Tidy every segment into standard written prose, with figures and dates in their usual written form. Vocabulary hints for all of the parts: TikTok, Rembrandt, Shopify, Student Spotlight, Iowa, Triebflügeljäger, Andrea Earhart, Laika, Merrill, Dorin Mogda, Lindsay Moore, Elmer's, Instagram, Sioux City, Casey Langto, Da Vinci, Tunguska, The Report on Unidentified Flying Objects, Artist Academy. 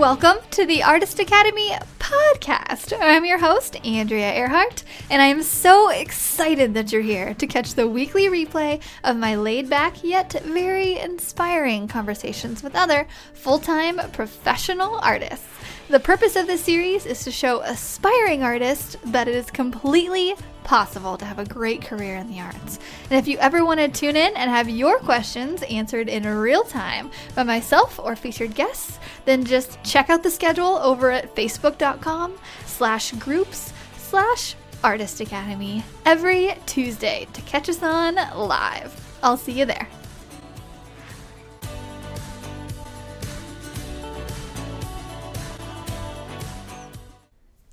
Welcome to the Artist Academy podcast. I'm your host, Andrea Earhart, and I am so excited that you're here to catch the weekly replay of my laid-back yet very inspiring conversations with other full-time professional artists. The purpose of this series is to show aspiring artists that it is completely possible to have a great career in the arts. And if you ever want to tune in and have your questions answered in real time by myself or featured guests, then just check out the schedule over at facebook.com/groups/Artist Academy every Tuesday to catch us on live. I'll see you there.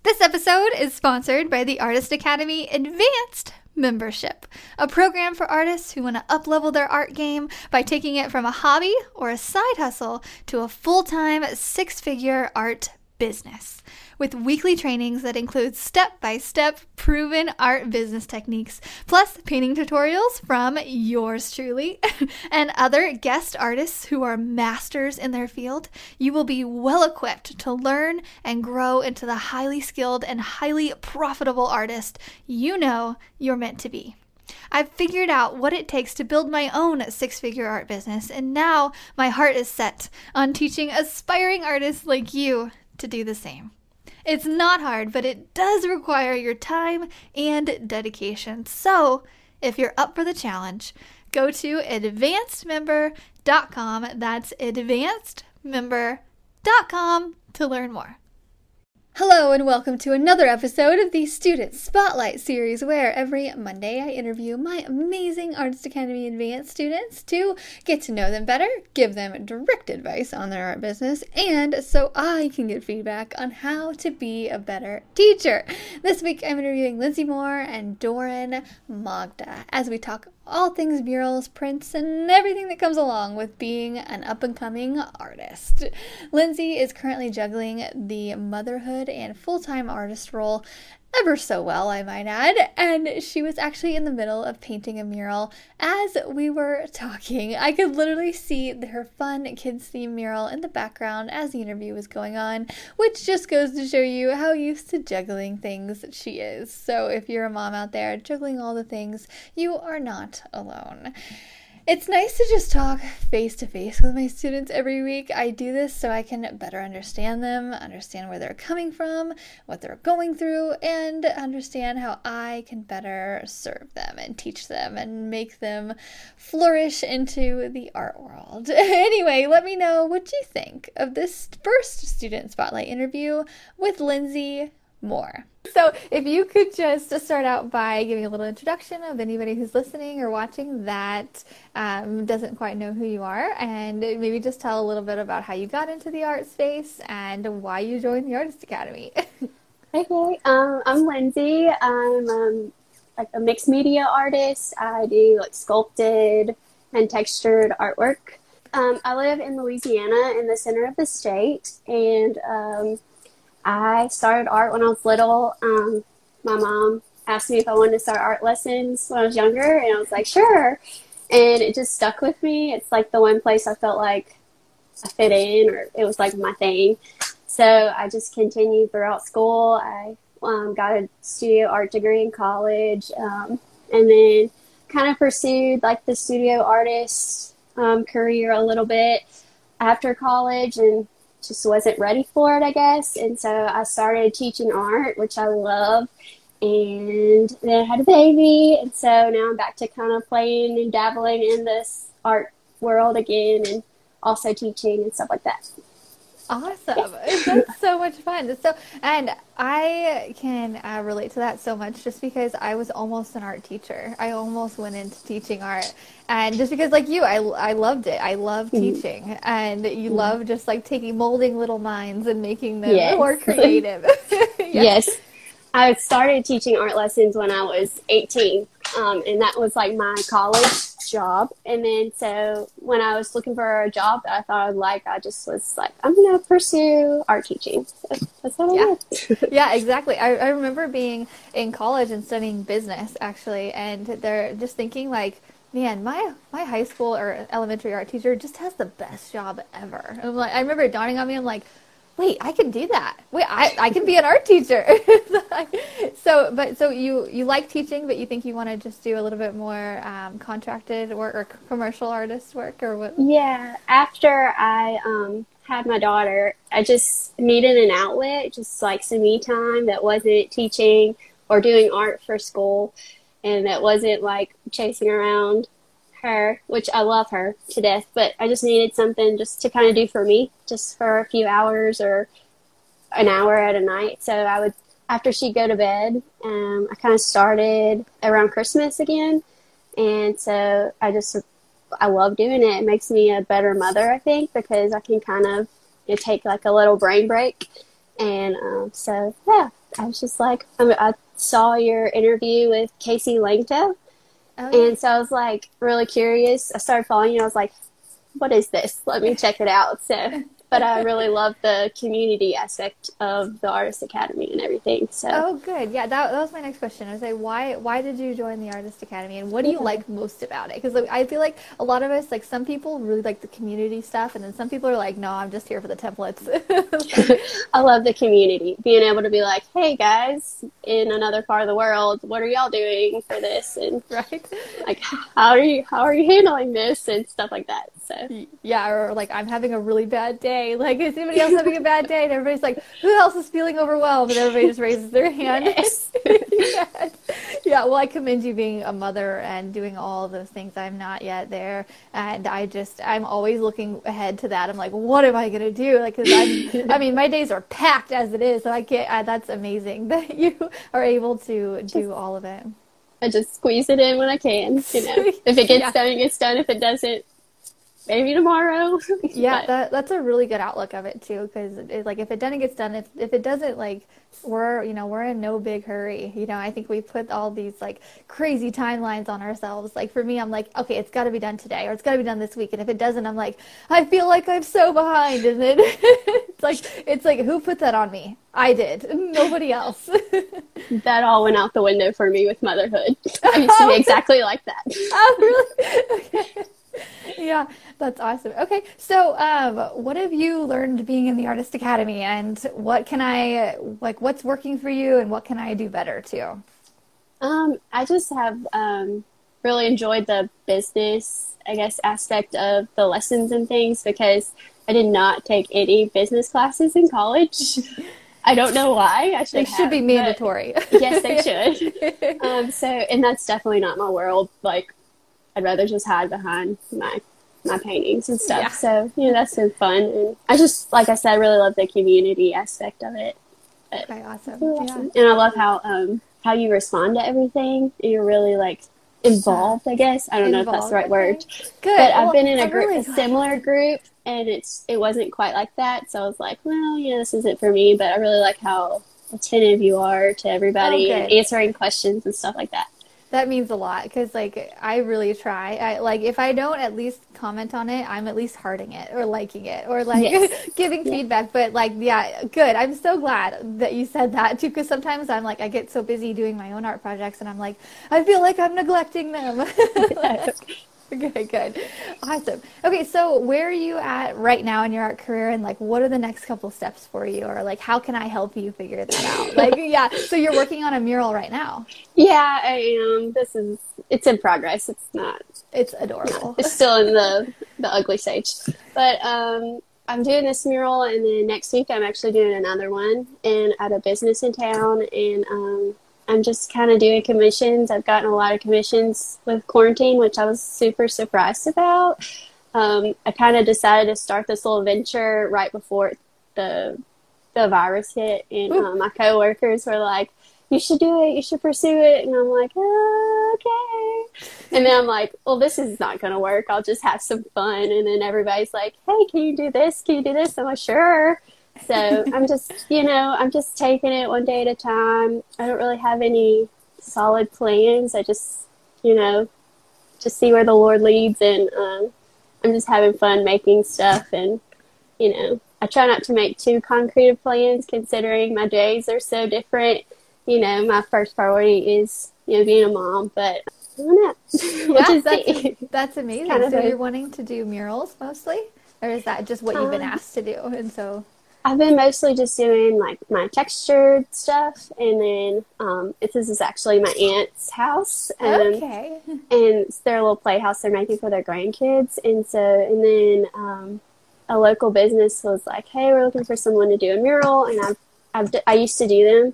This episode is sponsored by the Artist Academy Advanced Membership, a program for artists who want to up-level their art game by taking it from a hobby or a side hustle to a full-time six-figure art business. With weekly trainings that include step-by-step proven art business techniques, plus painting tutorials from yours truly, and other guest artists who are masters in their field, you will be well-equipped to learn and grow into the highly skilled and highly profitable artist you know you're meant to be. I've figured out what it takes to build my own six-figure art business, and now my heart is set on teaching aspiring artists like you to do the same. It's not hard, but it does require your time and dedication. So if you're up for the challenge, go to advancedmember.com. That's advancedmember.com to learn more. Hello and welcome to another episode of the Student Spotlight series, where every Monday I interview my amazing Artist Academy Advanced students to get to know them better, give them direct advice on their art business, and so I can get feedback on how to be a better teacher. This week I'm interviewing Lindsay Moore and Dorin Mogda as we talk all things murals, prints, and everything that comes along with being an up-and-coming artist. Lindsay is currently juggling the motherhood and full-time artist role ever so well, I might add, and she was actually in the middle of painting a mural as we were talking. I could literally see her fun kids theme mural in the background as the interview was going on, which just goes to show you how used to juggling things she is. So if you're a mom out there juggling all the things, you are not alone. It's nice to just talk face-to-face with my students every week. I do this so I can better understand them, understand where they're coming from, what they're going through, and understand how I can better serve them and teach them and make them flourish into the art world. Anyway, let me know what you think of this first Student Spotlight interview with Lindsay Moore. So if you could just start out by giving a little introduction of anybody who's listening or watching that doesn't quite know who you are, and maybe just tell a little bit about how you got into the art space and why you joined the Artist Academy. Okay, I'm Lindsay. I'm like a mixed media artist. I do like sculpted and textured artwork. I live in Louisiana in the center of the state, and I started art when I was little. My mom asked me if I wanted to start art lessons when I was younger, and I was like, sure. And it just stuck with me. It's like the one place I felt like I fit in, or it was like my thing. So I just continued throughout school. I got a studio art degree in college, and then kind of pursued like the studio artist career a little bit after college, and just wasn't ready for it, I guess. And so I started teaching art, which I love. And then I had a baby. And so now I'm back to kind of playing and dabbling in this art world again, and also teaching and stuff like that. Awesome. That's so much fun. So, and I can relate to that so much, just because I was almost an art teacher. I almost went into teaching art. And just because, like you, I loved it. I love teaching. And you love just like molding little minds and making them more creative. Yes. I started teaching art lessons when I was 18. And that was like my college job. And then so when I was looking for a job that I thought I'd like, I just was like, I'm going to pursue art teaching. So that's what I did. Yeah, exactly. I remember being in college and studying business, actually. And they're just thinking like, man, my high school or elementary art teacher just has the best job ever. I'm like, I remember it dawning on me, I'm like, wait, I can do that. Wait, I can be an art teacher. So you like teaching, but you think you want to just do a little bit more contracted work or commercial artist work, or what? Yeah, after I had my daughter, I just needed an outlet, just like some me time that wasn't teaching or doing art for school, and that wasn't like chasing around her, which I love her to death, but I just needed something just to kind of do for me, just for a few hours or an hour at a night. So I would, after she'd go to bed, I kind of started around Christmas again. And so I love doing it. It makes me a better mother, I think, because I can kind of take like a little brain break. And so, yeah, I was just like, I saw your interview with Casey Langto. Oh, yeah. And so I was, like, really curious. I started following you. I was like, what is this? Let me check it out. So, but I really love the community aspect of the Artist Academy and everything. So. Oh, good. Yeah, that was my next question. I was like, why did you join the Artist Academy, and what do you like most about it? Because like, I feel like a lot of us, like, some people really like the community stuff, and then some people are like, no, I'm just here for the templates. I love the community, being able to be like, hey, guys, in another part of the world, what are y'all doing for this? And right? Like, how are you handling this and stuff like that? So yeah, or like, I'm having a really bad day. Like, is anybody else having a bad day? And everybody's like, who else is feeling overwhelmed? And everybody just raises their hand. Yes. Yes. Yeah, well, I commend you being a mother and doing all of those things. I'm not yet there. And I'm always looking ahead to that. I'm like, what am I going to do? Like, cause I mean, my days are packed as it is. So that's amazing that you are able to do all of it. I just squeeze it in when I can. You know, if it gets done, it gets done. If it doesn't, maybe tomorrow. Yeah, that's a really good outlook of it too, because like, if it doesn't get done, if it doesn't, like, we're in no big hurry. You know, I think we put all these like crazy timelines on ourselves. Like, for me, I'm like, okay, it's got to be done today, or it's got to be done this week. And if it doesn't, I'm like, I feel like I'm so behind. And then it's like who put that on me? I did. Nobody else. That all went out the window for me with motherhood. I used to be exactly like that. Oh, really? Okay. Yeah, that's awesome. Okay, so what have you learned being in the Artist Academy, and what can I, like, what's working for you, and what can I do better too? I just have really enjoyed the business, I guess, aspect of the lessons and things, because I did not take any business classes in college. I don't know why. They should be mandatory. Yes, they should. And that's definitely not my world. Like, I'd rather just hide behind my paintings and stuff. Yeah. So, that's been fun. And I just, like I said, I really love the community aspect of it. But okay, awesome. Really awesome. Yeah. And I love how you respond to everything. You're really, like, involved, I guess. I don't know if that's the right word. Good. But I've been in a similar group, and it wasn't quite like that. So I was like, well, this isn't for me. But I really like how attentive you are to everybody and answering questions and stuff like that. That means a lot, because, like, I really try. If I don't at least comment on it, I'm at least hearting it or liking it or, like, giving feedback. But, like, yeah, good. I'm so glad that you said that, too, because sometimes I'm, like, I get so busy doing my own art projects, and I'm, like, I feel like I'm neglecting them. Okay, good. Awesome. Okay, so where are you at right now in your art career, and, like, what are the next couple steps for you, or, like, how can I help you figure that out? So you're working on a mural right now. Yeah, I am. It's in progress. It's adorable. It's still in the ugly stage. But I'm doing this mural, and then next week I'm actually doing another one, and at a business in town, and I'm just kind of doing commissions. I've gotten a lot of commissions with quarantine, which I was super surprised about. I kind of decided to start this little venture right before the virus hit. And my coworkers were like, you should do it. You should pursue it. And I'm like, oh, okay. And then I'm like, well, this is not going to work. I'll just have some fun. And then everybody's like, hey, can you do this? Can you do this? I'm like, sure. So I'm just taking it one day at a time. I don't really have any solid plans. I just, just see where the Lord leads. And I'm just having fun making stuff. And, I try not to make too concrete of plans, considering my days are so different. My first priority is, being a mom. But I don't know. Yeah, that's amazing. So you're wanting to do murals mostly? Or is that just what you've been asked to do? And so... I've been mostly just doing like my textured stuff, and then this is actually my aunt's house. Okay. And it's their little playhouse they're making for their grandkids, and then a local business was like, "Hey, we're looking for someone to do a mural," and I used to do them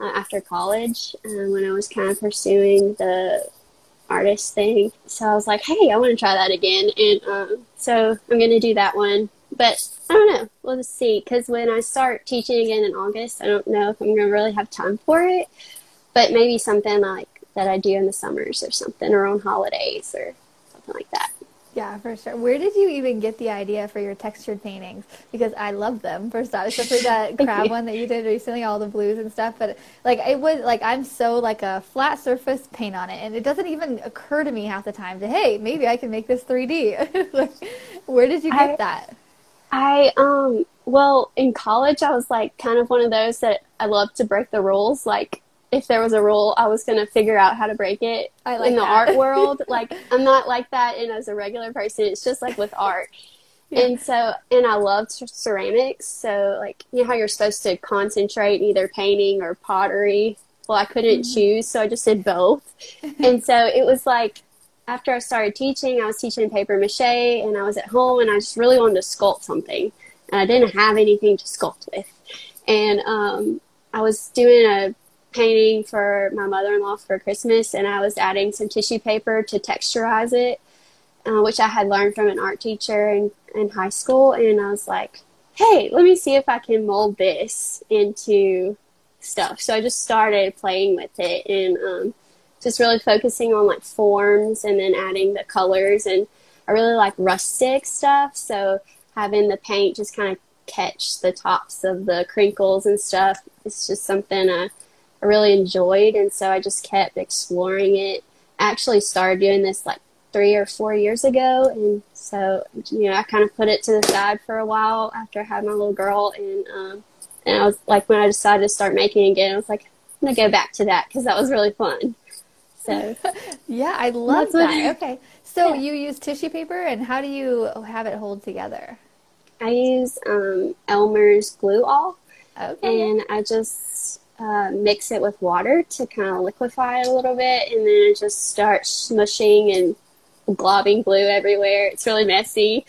after college when I was kind of pursuing the artist thing. So I was like, "Hey, I want to try that again," and so I'm going to do that one. But I don't know. We'll just see. Because when I start teaching again in August, I don't know if I'm going to really have time for it. But maybe something like that I do in the summers or something, or on holidays or something like that. Yeah, for sure. Where did you even get the idea for your textured paintings? Because I love them, first off, especially that crab one that you did recently, all the blues and stuff. But, like, it was, like, I'm so, like, a flat surface paint on it. And it doesn't even occur to me half the time that, hey, maybe I can make this 3D. Like, where did you get that? Well, in college, I was, like, kind of one of those that I loved to break the rules. Like, if there was a rule, I was going to figure out how to break it art world. Like, I'm not like that and as a regular person. It's just, like, with art. Yeah. And I loved ceramics. So, like, you know how you're supposed to concentrate in either painting or pottery? Well, I couldn't choose, so I just did both. And so it was, like, after I started teaching, I was teaching paper mache, and I was at home, and I just really wanted to sculpt something, and I didn't have anything to sculpt with. And I was doing a painting for my mother-in-law for Christmas, and I was adding some tissue paper to texturize it, which I had learned from an art teacher in high school. And I was like, hey, let me see if I can mold this into stuff. So I just started playing with it, and just really focusing on, like, forms and then adding the colors. And I really like rustic stuff, so having the paint just kind of catch the tops of the crinkles and stuff, it's just something I really enjoyed. And so I just kept exploring it. I actually started doing this, like, 3 or 4 years ago, and so, you know, I kind of put it to the side for a while after I had my little girl, and I was like, when I decided to start making again, I was like, I'm going to go back to that because that was really fun. So, yeah, I love that. Okay. So you use tissue paper, and how do you have it hold together? I use Elmer's glue all. Okay. And I just mix it with water to kind of liquefy it a little bit, and then I just start smushing and globbing glue everywhere. It's really messy.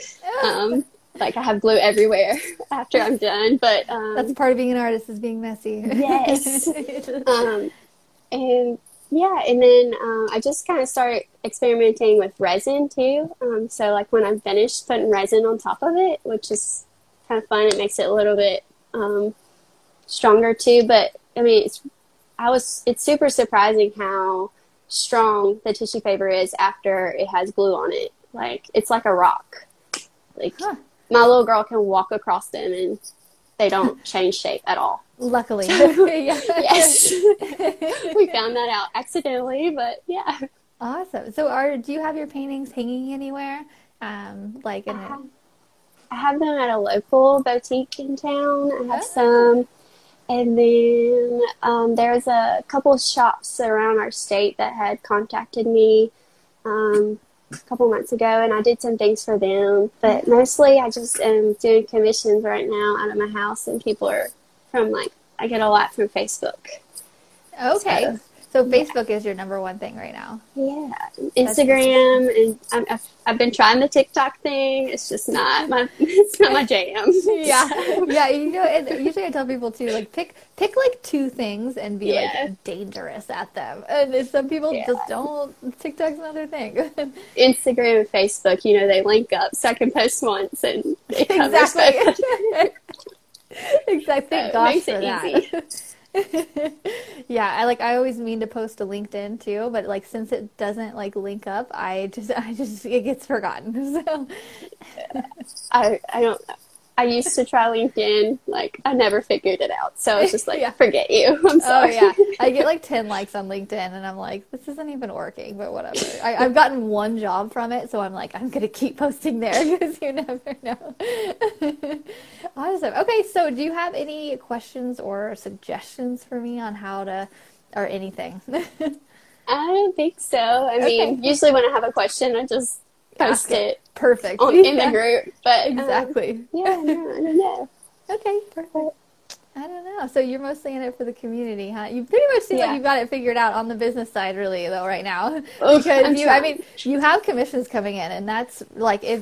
Like, I have glue everywhere after I'm done. But that's part of being an artist, is being messy. Yes. And then I just kind of started experimenting with resin, too. So, like, when I'm finished, putting resin on top of it, which is kind of fun. It makes it a little bit stronger, too. But, I mean, it's super surprising how strong the tissue paper is after it has glue on it. Like, it's like a rock. Like, my little girl can walk across them, and they don't change shape at all. Luckily. Yes. We found that out accidentally, but yeah. Awesome. So do you have your paintings hanging anywhere? I have them at a local boutique in town. I have some. And then there's a couple of shops around our state that had contacted me a couple months ago, and I did some things for them. But mostly I just am doing commissions right now out of my house, and people are from, like, I get a lot from Facebook. Okay. So Facebook is your number one thing right now. Yeah. Instagram, and I've been trying the TikTok thing. It's just not my jam. Yeah. Yeah, you know, and usually I tell people to, like, pick like two things and be like dangerous at them. And some people just don't. TikTok's another thing. Instagram and Facebook, you know, they link up, so I can post once and it covers both. Exactly. Thank gosh for that. Yeah, I always mean to post to LinkedIn too, but, like, since it doesn't, like, link up, I just it gets forgotten. So I don't know. I used to try LinkedIn, like, I never figured it out. So it's just like, forget you. I'm sorry. Oh, yeah. I get, like, 10 likes on LinkedIn, and I'm like, this isn't even working, but whatever. I've gotten one job from it, so I'm like, I'm going to keep posting there because you never know. Awesome. Okay, so do you have any questions or suggestions for me on how to, or anything? I don't think so. I mean, usually when I have a question, I just post it. Perfect. In the group. But, exactly. Yeah, no, I don't know. Okay, perfect. I don't know. So you're mostly in it for the community, huh? You pretty much seem like you've got it figured out on the business side, really, though, right now. Because you, I mean, you have commissions coming in, and that's like if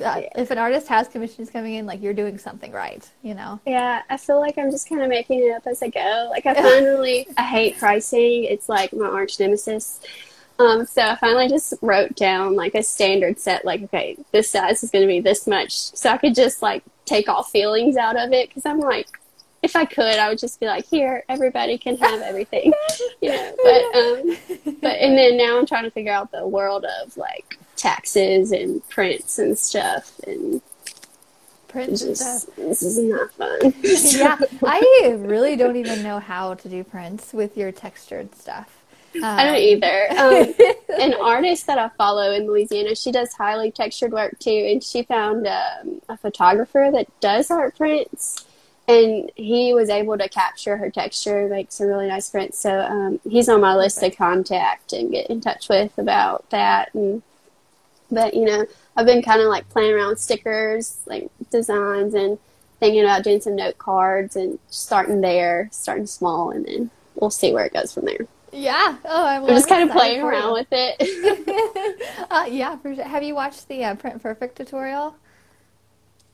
an artist has commissions coming in, like you're doing something right, you know? Yeah, I feel like I'm just kind of making it up as I go. Like I hate pricing. It's like my arch nemesis. So I finally just wrote down like a standard set, like, okay, this size is going to be this much. So I could just like take all feelings out of it, because I'm like, if I could, I would just be like, here, everybody can have everything, you know, but, and then now I'm trying to figure out the world of like taxes and prints and stuff, and this is not fun. Yeah. I really don't even know how to do prints with your textured stuff. I don't either. An artist that I follow in Louisiana, she does highly textured work too, and she found a photographer that does art prints. And he was able to capture her texture, make some really nice prints. So he's on my list to contact and get in touch with about that. But, you know, I've been kind of, like, playing around with stickers, like, designs, and thinking about doing some note cards and starting small, and then we'll see where it goes from there. Yeah. Oh, I'm just kind of playing around with it. Yeah. Have you watched the Print Perfect tutorial?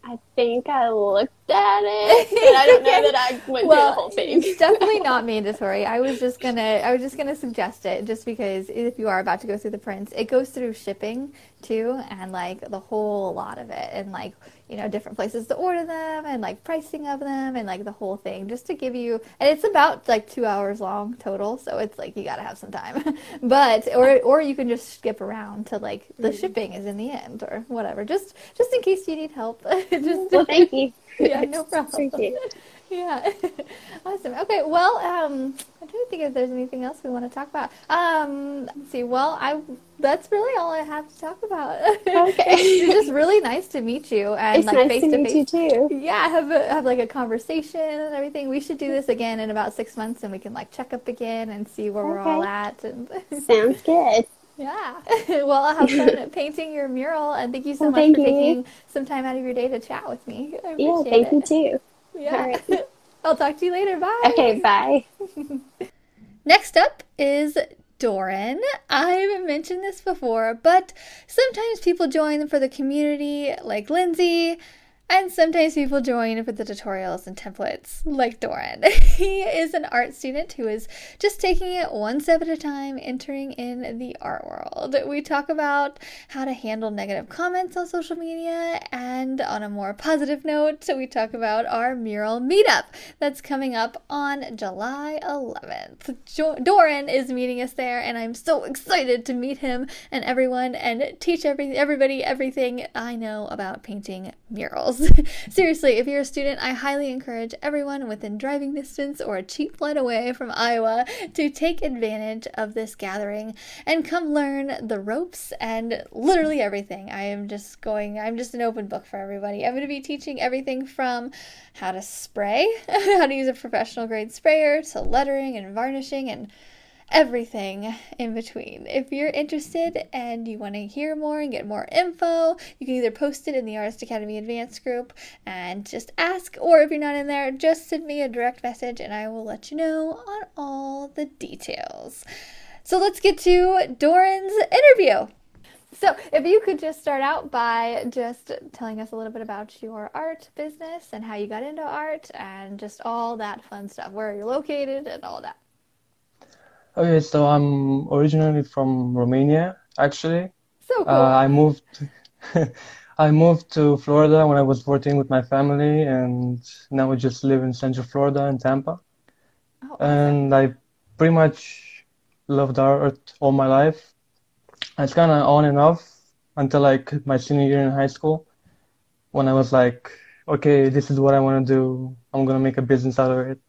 I think I looked at it, but I don't know that I went through the whole thing. It's definitely not mandatory. I was just gonna suggest it, just because if you are about to go through the prints, it goes through shipping too, and like the whole lot of it, and like, you know, different places to order them, and like pricing of them, and like the whole thing, just to give you. And it's about like 2 hours long total, so it's like you gotta have some time. But or you can just skip around to like the shipping is in the end or whatever. Just in case you need help. Well, thank you. Yeah, no problem. Thank you. Yeah. Awesome. Okay, well, I'm trying to think if there's anything else we want to talk about. Let's see. Well, that's really all I have to talk about. Okay. It's just really nice to meet you. And it's like nice face-to-face to meet you, too. Yeah, have like a conversation and everything. We should do this again in about 6 months, and we can like check up again and see where we're all at. And sounds good. Yeah. Well, I'll have fun painting your mural, and thank you so much for taking some time out of your day to chat with me. I appreciate it. Yeah, thank you, too. Yeah. All right. I'll talk to you later. Bye. Okay, bye. Next up is Dorin. I've mentioned this before, but sometimes people join for the community, like Lindsay, and sometimes people join for the tutorials and templates, like Dorin. He is an art student who is just taking it one step at a time, entering in the art world. We talk about how to handle negative comments on social media, and on a more positive note, we talk about our mural meetup that's coming up on July 11th. Dorin is meeting us there, and I'm so excited to meet him and everyone and teach everybody everything I know about painting murals. Seriously, if you're a student, I highly encourage everyone within driving distance or a cheap flight away from Iowa to take advantage of this gathering and come learn the ropes and literally everything. I'm just an open book for everybody. I'm going to be teaching everything from how to spray, how to use a professional grade sprayer, to lettering and varnishing and everything in between. If you're interested and you want to hear more and get more info, you can either post it in the Artist Academy Advanced group and just ask, or if you're not in there, just send me a direct message and I will let you know on all the details. So let's get to Dorin's interview. So if you could just start out by just telling us a little bit about your art business and how you got into art and just all that fun stuff, where you're located and all that. Okay, so I'm originally from Romania, actually. So cool. I moved to Florida when I was 14 with my family, and now we just live in Central Florida in Tampa. Oh, awesome. And I pretty much loved art all my life. It's kind of on and off until like my senior year in high school, when I was like, okay, this is what I want to do. I'm going to make a business out of it.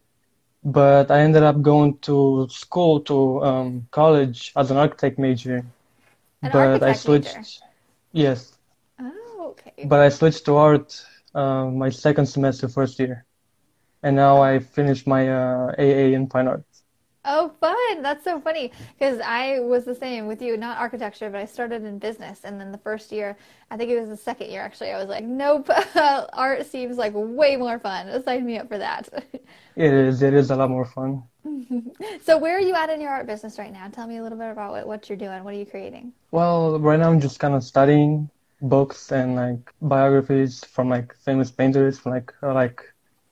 But I ended up going to school, to college as an architect major. Yes. Oh, okay. But I switched to art my second semester, first year. And now I finished my AA in fine arts. Oh, fun. That's so funny because I was the same with you, not architecture, but I started in business. And then the first year, I think it was the second year, actually, I was like, nope, art seems like way more fun. Sign me up for that. It is a lot more fun. So where are you at in your art business right now? Tell me a little bit about what you're doing. What are you creating? Well, right now I'm just kind of studying books and like biographies from like famous painters from like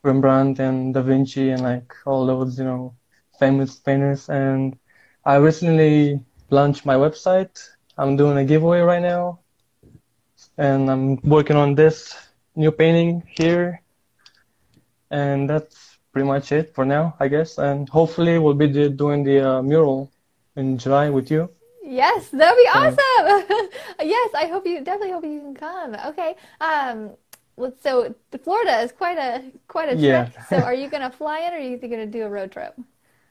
Rembrandt and Da Vinci and like all those, you know, famous painters. And I recently launched my website. I'm doing a giveaway right now, and I'm working on this new painting here, and that's pretty much it for now, I guess. And hopefully we'll be doing the mural in July with you. Yes, that'd be awesome. Yes, I hope you definitely can come. Okay. So Florida is quite a trip. So are you gonna fly in, or are you gonna do a road trip?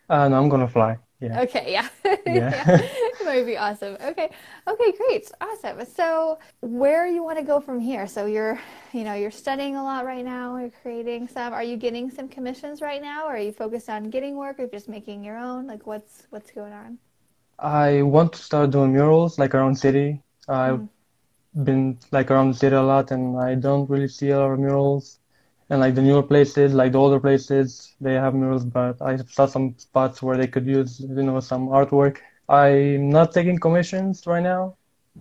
No, I'm gonna fly. Yeah. Okay. Yeah. It might be awesome. Okay. Okay. Great. Awesome. So where you want to go from here? So you're studying a lot right now. You're creating some. Are you getting some commissions right now? Or are you focused on getting work, or just making your own? Like what's going on? I want to start doing murals like around city. I've been like around the city a lot, and I don't really see a lot of murals. And like the newer places, like the older places, they have murals, but I saw some spots where they could use, you know, some artwork. I'm not taking commissions right now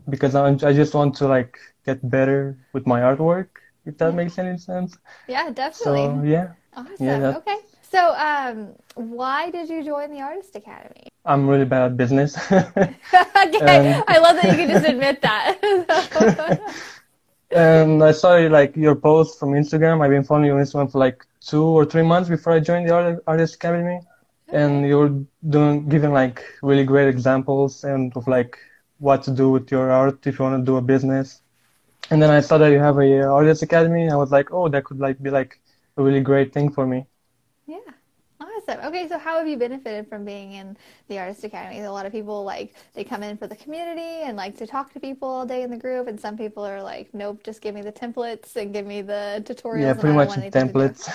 because I just want to like get better with my artwork, if that makes any sense. Yeah, definitely. So, yeah. Awesome. Yeah, okay. So why did you join the Artist Academy? I'm really bad at business. Okay. I love that you can just admit that. And I saw like your post from Instagram. I've been following you on Instagram for like 2 or 3 months before I joined the Artist Academy, and you were giving like really great examples and of like what to do with your art if you want to do a business. And then I saw that you have a Artist Academy, and I was like, oh, that could like be like a really great thing for me. Yeah. Awesome. Okay, so how have you benefited from being in the Artist Academy? A lot of people, like, they come in for the community and like to talk to people all day in the group, and some people are like, nope, just give me the templates and give me the tutorials. Yeah, pretty much the templates.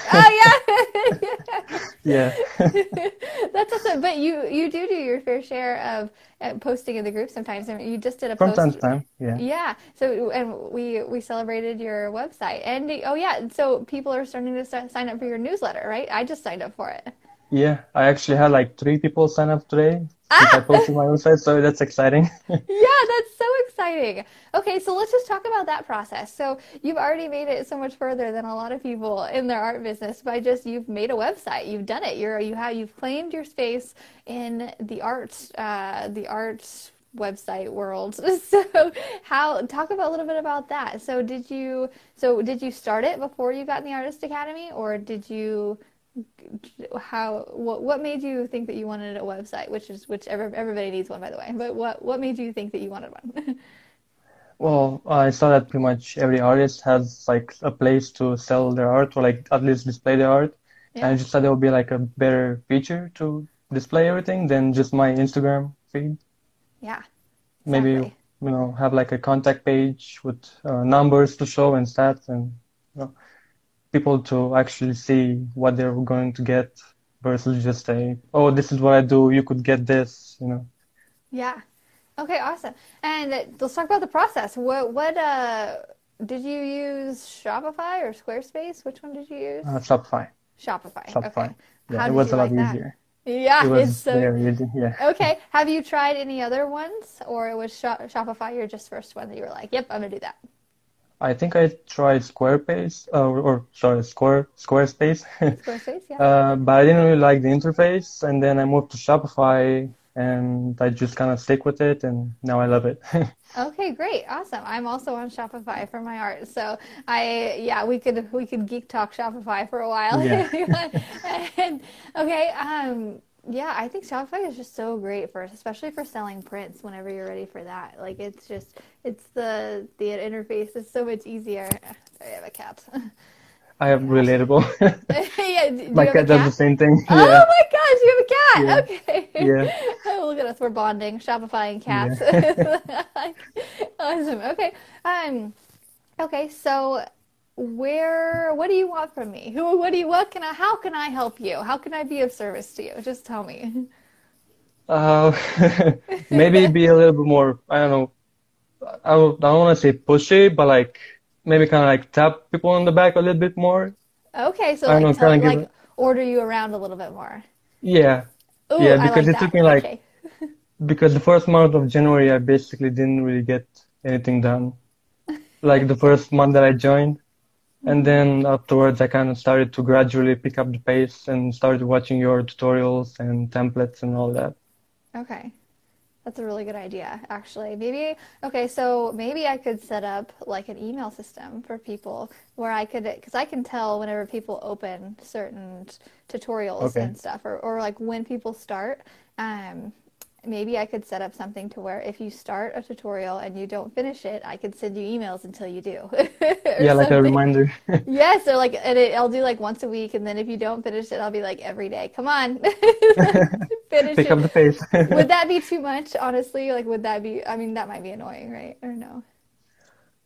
Yeah. That's awesome. But you do your fair share of posting in the group sometimes. I mean, you just did a post. From time to time, yeah. Yeah. So, and we celebrated your website. And, so people are starting to sign up for your newsletter, right? I just signed up for it. Yeah, I actually had like 3 people sign up today. I posted my website, so that's exciting. Yeah, that's so exciting. Okay, so let's just talk about that process. So you've already made it so much further than a lot of people in their art business by just, you've made a website, you've done it. You've claimed your space in the art website world. So talk about a little bit about that. So did you start it before you got in the Artist Academy, or did you? What made you think that you wanted a website, which everybody needs one, by the way, but what made you think that you wanted one? Well, I saw that pretty much every artist has like a place to sell their art, or like at least display their art. Yeah. And I just thought it would be like a better feature to display everything than just my Instagram feed. Yeah, exactly. Maybe, have like a contact page with numbers to show and stats, and people to actually see what they're going to get versus just say, oh, this is what I do, you could get this, Yeah. Okay, awesome. And let's talk about the process. What did you use Shopify or Squarespace? Which one did you use? Shopify. Okay. Yeah, it was a lot easier. Yeah, it's so easy. Yeah. Okay. Have you tried any other ones, or it was Shopify your just first one that you were like, yep, I'm going to do that? I think I tried Squarespace. Squarespace, yeah. But I didn't really like the interface, and then I moved to Shopify, and I just kind of stick with it, and now I love it. Okay, great, awesome. I'm also on Shopify for my art, so we could geek talk Shopify for a while. Yeah. I think Shopify is just so great especially for selling prints whenever you're ready for that. Like, it's just, it's the interface is so much easier. I have a cat. I am relatable. Yeah, my cat does the same thing. Oh yeah. My gosh, you have a cat. Yeah. Okay. Yeah. Oh, look at us, we're bonding, Shopify and cats. Yeah. Awesome. Okay. Okay, so what do you want from me? How can I help you? How can I be of service to you? Just tell me. Maybe be a little bit more, I don't know, I don't want to say pushy, but like maybe kind of like tap people on the back a little bit more. Okay, so like, order you around a little bit more. Yeah. Ooh, yeah, because it took me like, okay. Because the first month of January, I basically didn't really get anything done. Like the first month that I joined. And then afterwards, I kind of started to gradually pick up the pace and started watching your tutorials and templates and all that. Okay. That's a really good idea, actually. Maybe I could set up like an email system for people where I could, because I can tell whenever people open certain tutorials and stuff, or like when people start. Maybe I could set up something to where if you start a tutorial and you don't finish it, I could send you emails until you do. A reminder. Yes, or like, and I'll do like once a week, and then if you don't finish it, I'll be like every day, come on, finish. Pick up the pace. Would that be too much, honestly? Like, would that be? I mean, that might be annoying, right? Or no?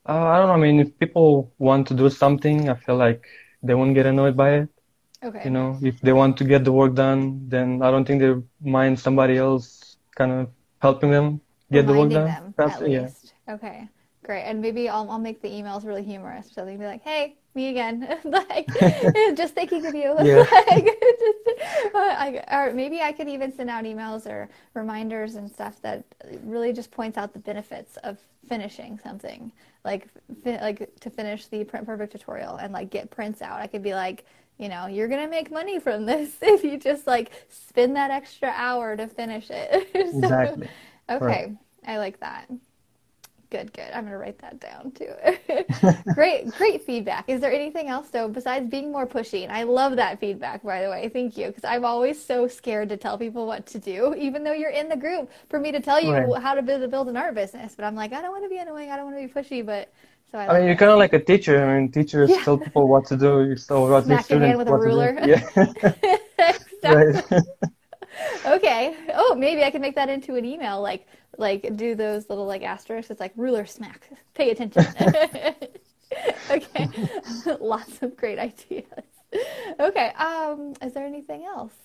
I don't know. I mean, if people want to do something, I feel like they won't get annoyed by it. Okay. You know, if they want to get the work done, then I don't think they mind somebody else kind of helping them get the work done. At least. Okay, great. And maybe I'll make the emails really humorous, so they can be like, "Hey, me again," like just thinking of you. Yeah. Or maybe I could even send out emails or reminders and stuff that really just points out the benefits of finishing something, like to finish the Print Perfect tutorial and like get prints out. I could be like, you know, you're going to make money from this if you just, like, spend that extra hour to finish it. So, exactly. Okay. Right. I like that. Good. I'm going to write that down, too. Great feedback. Is there anything else, though, besides being more pushy? And I love that feedback, by the way. Thank you. Because I'm always so scared to tell people what to do, even though you're in the group, for me to tell you how to build an art business. But I'm like, I don't want to be annoying. I don't want to be pushy, but... you're kind of like a teacher. I mean, teachers tell people what to do. You still what smack your hand with a ruler. Yeah. Exactly. Okay. Oh, maybe I can make that into an email. Like do those little like asterisks. It's like ruler smack. Pay attention. Okay. Lots of great ideas. Okay. Is there anything else?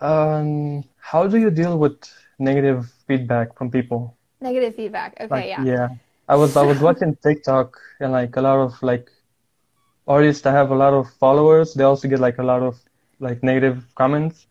How do you deal with negative feedback from people? Negative feedback. Okay. Yeah. I was watching TikTok, and like a lot of like artists that have a lot of followers, they also get like a lot of like negative comments,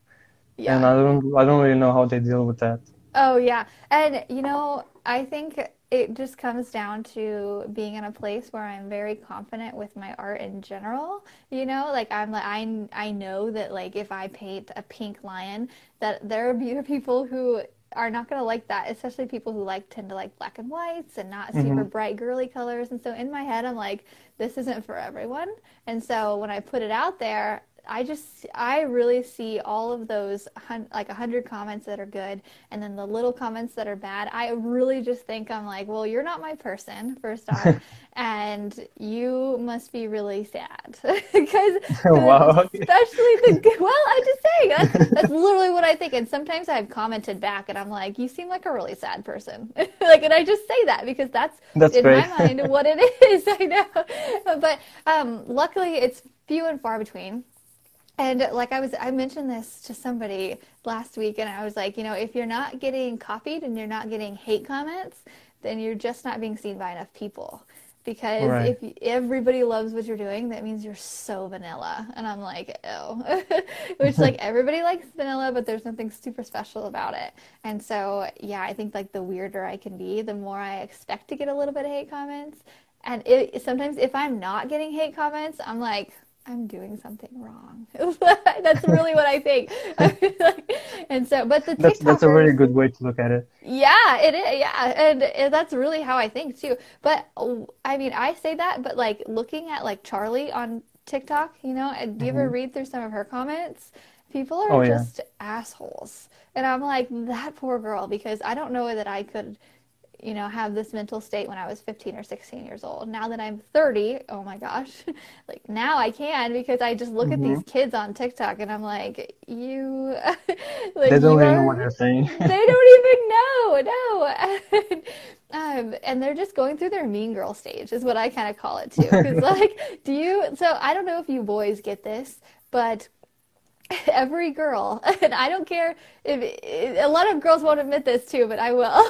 and I don't really know how they deal with that. Oh yeah, and you know, I think it just comes down to being in a place where I'm very confident with my art in general. You know, like I'm like I know that like if I paint a pink lion, that there are people who are not going to like that, especially people who tend to like black and whites and not super bright girly colors. And so in my head, I'm like, this isn't for everyone. And so when I put it out there, I really see all of those 100 comments that are good, and then the little comments that are bad. I really just think I'm like, well, you're not my person, first off, and you must be really sad, because especially I'm just saying that's literally what I think. And sometimes I've commented back, and I'm like, you seem like a really sad person, like, and I just say that because that's in my mind what it is. I know, but luckily it's few and far between. And like I mentioned this to somebody last week, and I was like, you know, if you're not getting copied and you're not getting hate comments, then you're just not being seen by enough people. Because if everybody loves what you're doing, that means you're so vanilla. And I'm like, oh, which like everybody likes vanilla, but there's nothing super special about it. And so, yeah, I think like the weirder I can be, the more I expect to get a little bit of hate comments. And sometimes if I'm not getting hate comments, I'm like, I'm doing something wrong. That's really what I think. And so, but that's a really good way to look at it. Yeah, it is. Yeah, and that's really how I think too. But I mean, I say that, but like looking at like Charlie on TikTok, you know, and do you ever read through some of her comments? People are just assholes, and I'm like, that poor girl, because I don't know that I could, you know, have this mental state when I was 15 or 16 years old. Now that I'm 30, oh my gosh, like now I can, because I just look at these kids on TikTok and I'm like, you, like, they don't even know what they're saying. They don't even know. And they're just going through their mean girl stage is what I kind of call it too. Cause like, so I don't know if you boys get this, but Every girl, and I don't care if a lot of girls won't admit this too, but I will.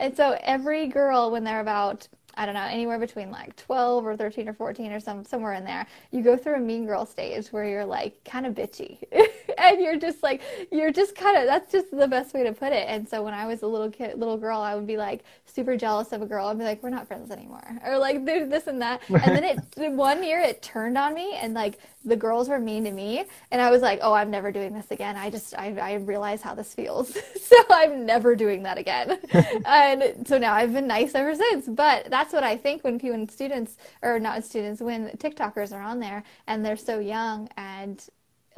And so every girl, when they're about, I don't know, anywhere between like 12 or 13 or 14 or somewhere in there, you go through a mean girl stage where you're like kind of bitchy and you're just like, you're just kind of, that's just the best way to put it. And so when I was a little girl, I would be like super jealous of a girl. I'd be like, we're not friends anymore. Or like there's this and that. And then it, one year it turned on me and like the girls were mean to me. And I was like, oh, I'm never doing this again. I realize how this feels. So I'm never doing that again. And so now I've been nice ever since, but that's what I think when students, or not students, when TikTokers are on there and they're so young, and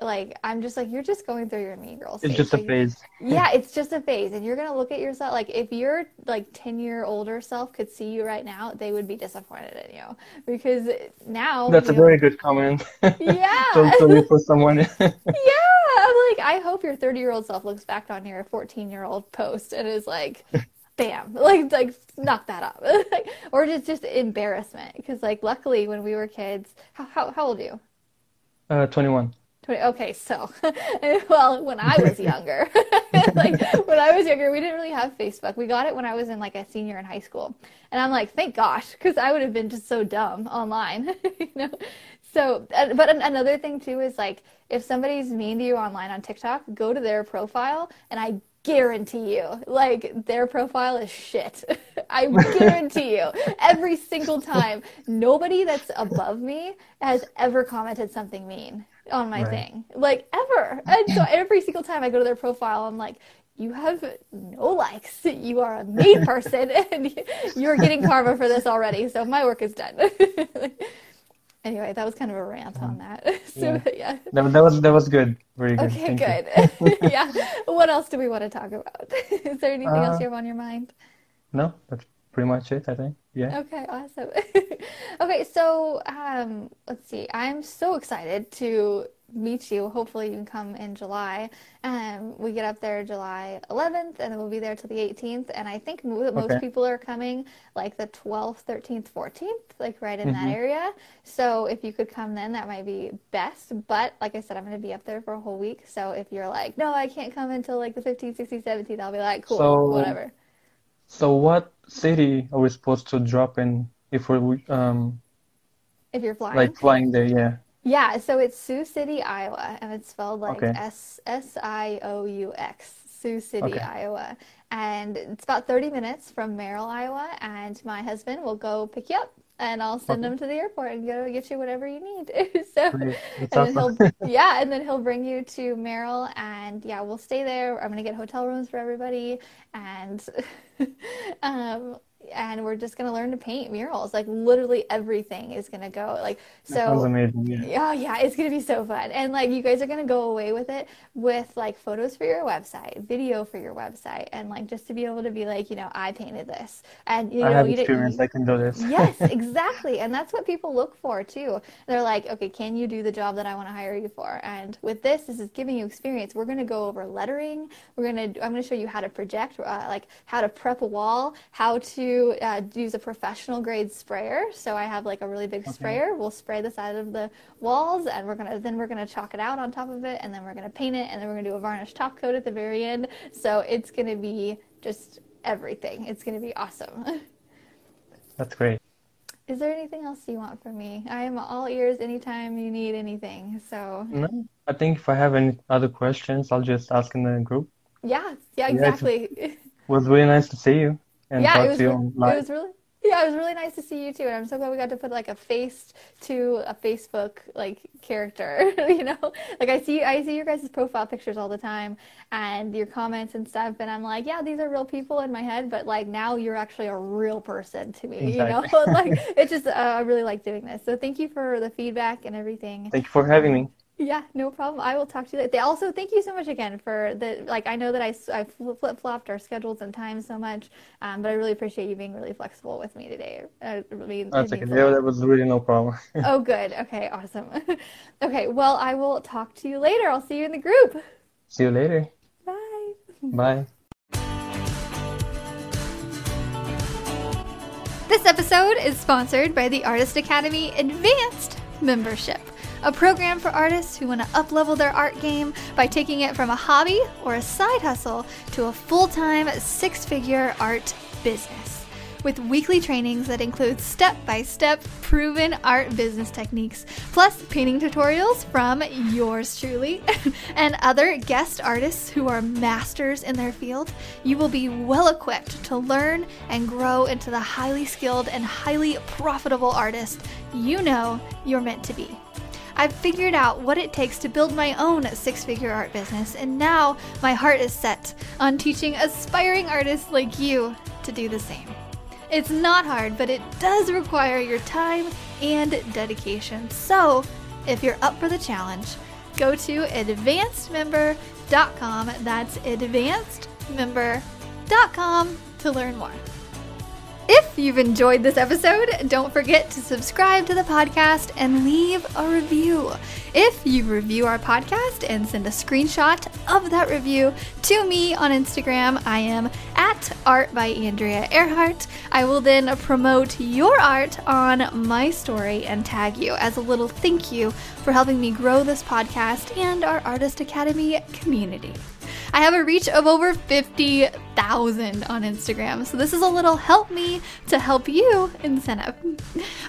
like I'm just like, you're just going through your mean girl stage. It's just a phase. Yeah, it's just a phase, and you're gonna look at yourself like if your like 10-year older self could see you right now, they would be disappointed in you because now that's a very good comment. Yeah. Totally for someone. Yeah, I'm like I hope your 30-year-old self looks back on your 14-year-old post and is like. Bam, like knock that up. Like, or just embarrassment, because like luckily when we were kids, how old are you? 21. 20, okay, so well when I was younger we didn't really have Facebook. We got it when I was in like a senior in high school, and I'm like thank gosh, because I would have been just so dumb online. You know, so but another thing too is like if somebody's mean to you online on TikTok, go to their profile, and I guarantee you, like, their profile is shit. I guarantee you, every single time, nobody that's above me has ever commented something mean on my thing. Like, ever. And so every single time I go to their profile, I'm like, you have no likes. You are a mean person, and you're getting karma for this already, so my work is done. Anyway, that was kind of a rant on that. So yeah. That was good. Very good. Okay, good. Yeah. What else do we want to talk about? Is there anything else you have on your mind? No, that's pretty much it, I think. Yeah. Okay, awesome. Okay, so let's see. I'm so excited to meet you. Hopefully you can come in July. We get up there July 11th, and then we'll be there till the 18th. And I think most people are coming like the 12th, 13th, 14th, like right in that area. So if you could come then, that might be best. But like I said, I'm going to be up there for a whole week. So if you're like, no, I can't come until like the 15th, 16th, 17th, I'll be like, cool, whatever. So what city are we supposed to drop in if we're if you're flying? Like flying there, yeah. Yeah, so it's Sioux City, Iowa, and it's spelled like SIOUX, Sioux City, Iowa. And it's about 30 minutes from Merrill, Iowa, and my husband will go pick you up, and I'll send him to the airport and go get you whatever you need. So, and then he'll bring you to Merrill, and yeah, we'll stay there. I'm going to get hotel rooms for everybody, and we're just going to learn to paint murals. Like literally everything is going to go like, so that sounds amazing. Yeah. Oh yeah. It's going to be so fun. And like, you guys are going to go away with it with like photos for your website, video for your website. And like, just to be able to be like, you know, I painted this and you know, I have experience. I can do this. Yes, exactly. And that's what people look for too. They're like, okay, can you do the job that I want to hire you for? And with this is giving you experience. We're going to go over lettering. I'm going to show you how to project, like how to prep a wall, how to use a professional grade sprayer. So I have like a really big sprayer. We'll spray the side of the walls, and we're gonna chalk it out on top of it, and then we're gonna paint it, and then we're gonna do a varnish top coat at the very end. So it's gonna be just everything. It's gonna be awesome. That's great. Is there anything else you want from me? I am all ears anytime you need anything. So no, I think if I have any other questions, I'll just ask in the group. Yeah, exactly. It was really nice to see you. Yeah, it was really nice to see you too, and I'm so glad we got to put like a face to a Facebook like character. You know, like I see your guys' profile pictures all the time and your comments and stuff, and I'm like, yeah, these are real people in my head, but like now you're actually a real person to me. Exactly. You know, like it's just I really like doing this. So thank you for the feedback and everything. Thank you for having me. Yeah, no problem. I will talk to you later. Also, thank you so much again for the, like, I know that I flip-flopped our schedules and time so much, but I really appreciate you being really flexible with me today. That was really no problem. Oh, good. Okay, awesome. Okay, well, I will talk to you later. I'll see you in the group. See you later. Bye. Bye. This episode is sponsored by the Artist Academy Advanced Membership. a program for artists who want to up-level their art game by taking it from a hobby or a side hustle to a full-time, six-figure art business, with weekly trainings that include step-by-step proven art business techniques, plus painting tutorials from yours truly and other guest artists who are masters in their field. You will be well equipped to learn and grow into the highly skilled and highly profitable artist you know you're meant to be. I've figured out what it takes to build my own six-figure art business, and now my heart is set on teaching aspiring artists like you to do the same. It's not hard, but it does require your time and dedication. So if you're up for the challenge, go to advancedmember.com. That's advancedmember.com to learn more. If you've enjoyed this episode, don't forget to subscribe to the podcast and leave a review. If you review our podcast and send a screenshot of that review to me on Instagram, I am @ArtByAndreaEarhart. I will then promote your art on my story and tag you as a little thank you for helping me grow this podcast and our Artist Academy community. I have a reach of over 50,000 on Instagram, so this is a little help me to help you incentive.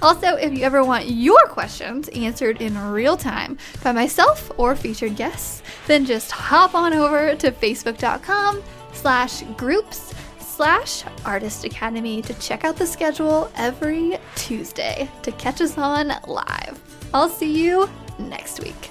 Also, if you ever want your questions answered in real time by myself or featured guests, then just hop on over to facebook.com/groups/Artist Academy to check out the schedule every Tuesday to catch us on live. I'll see you next week.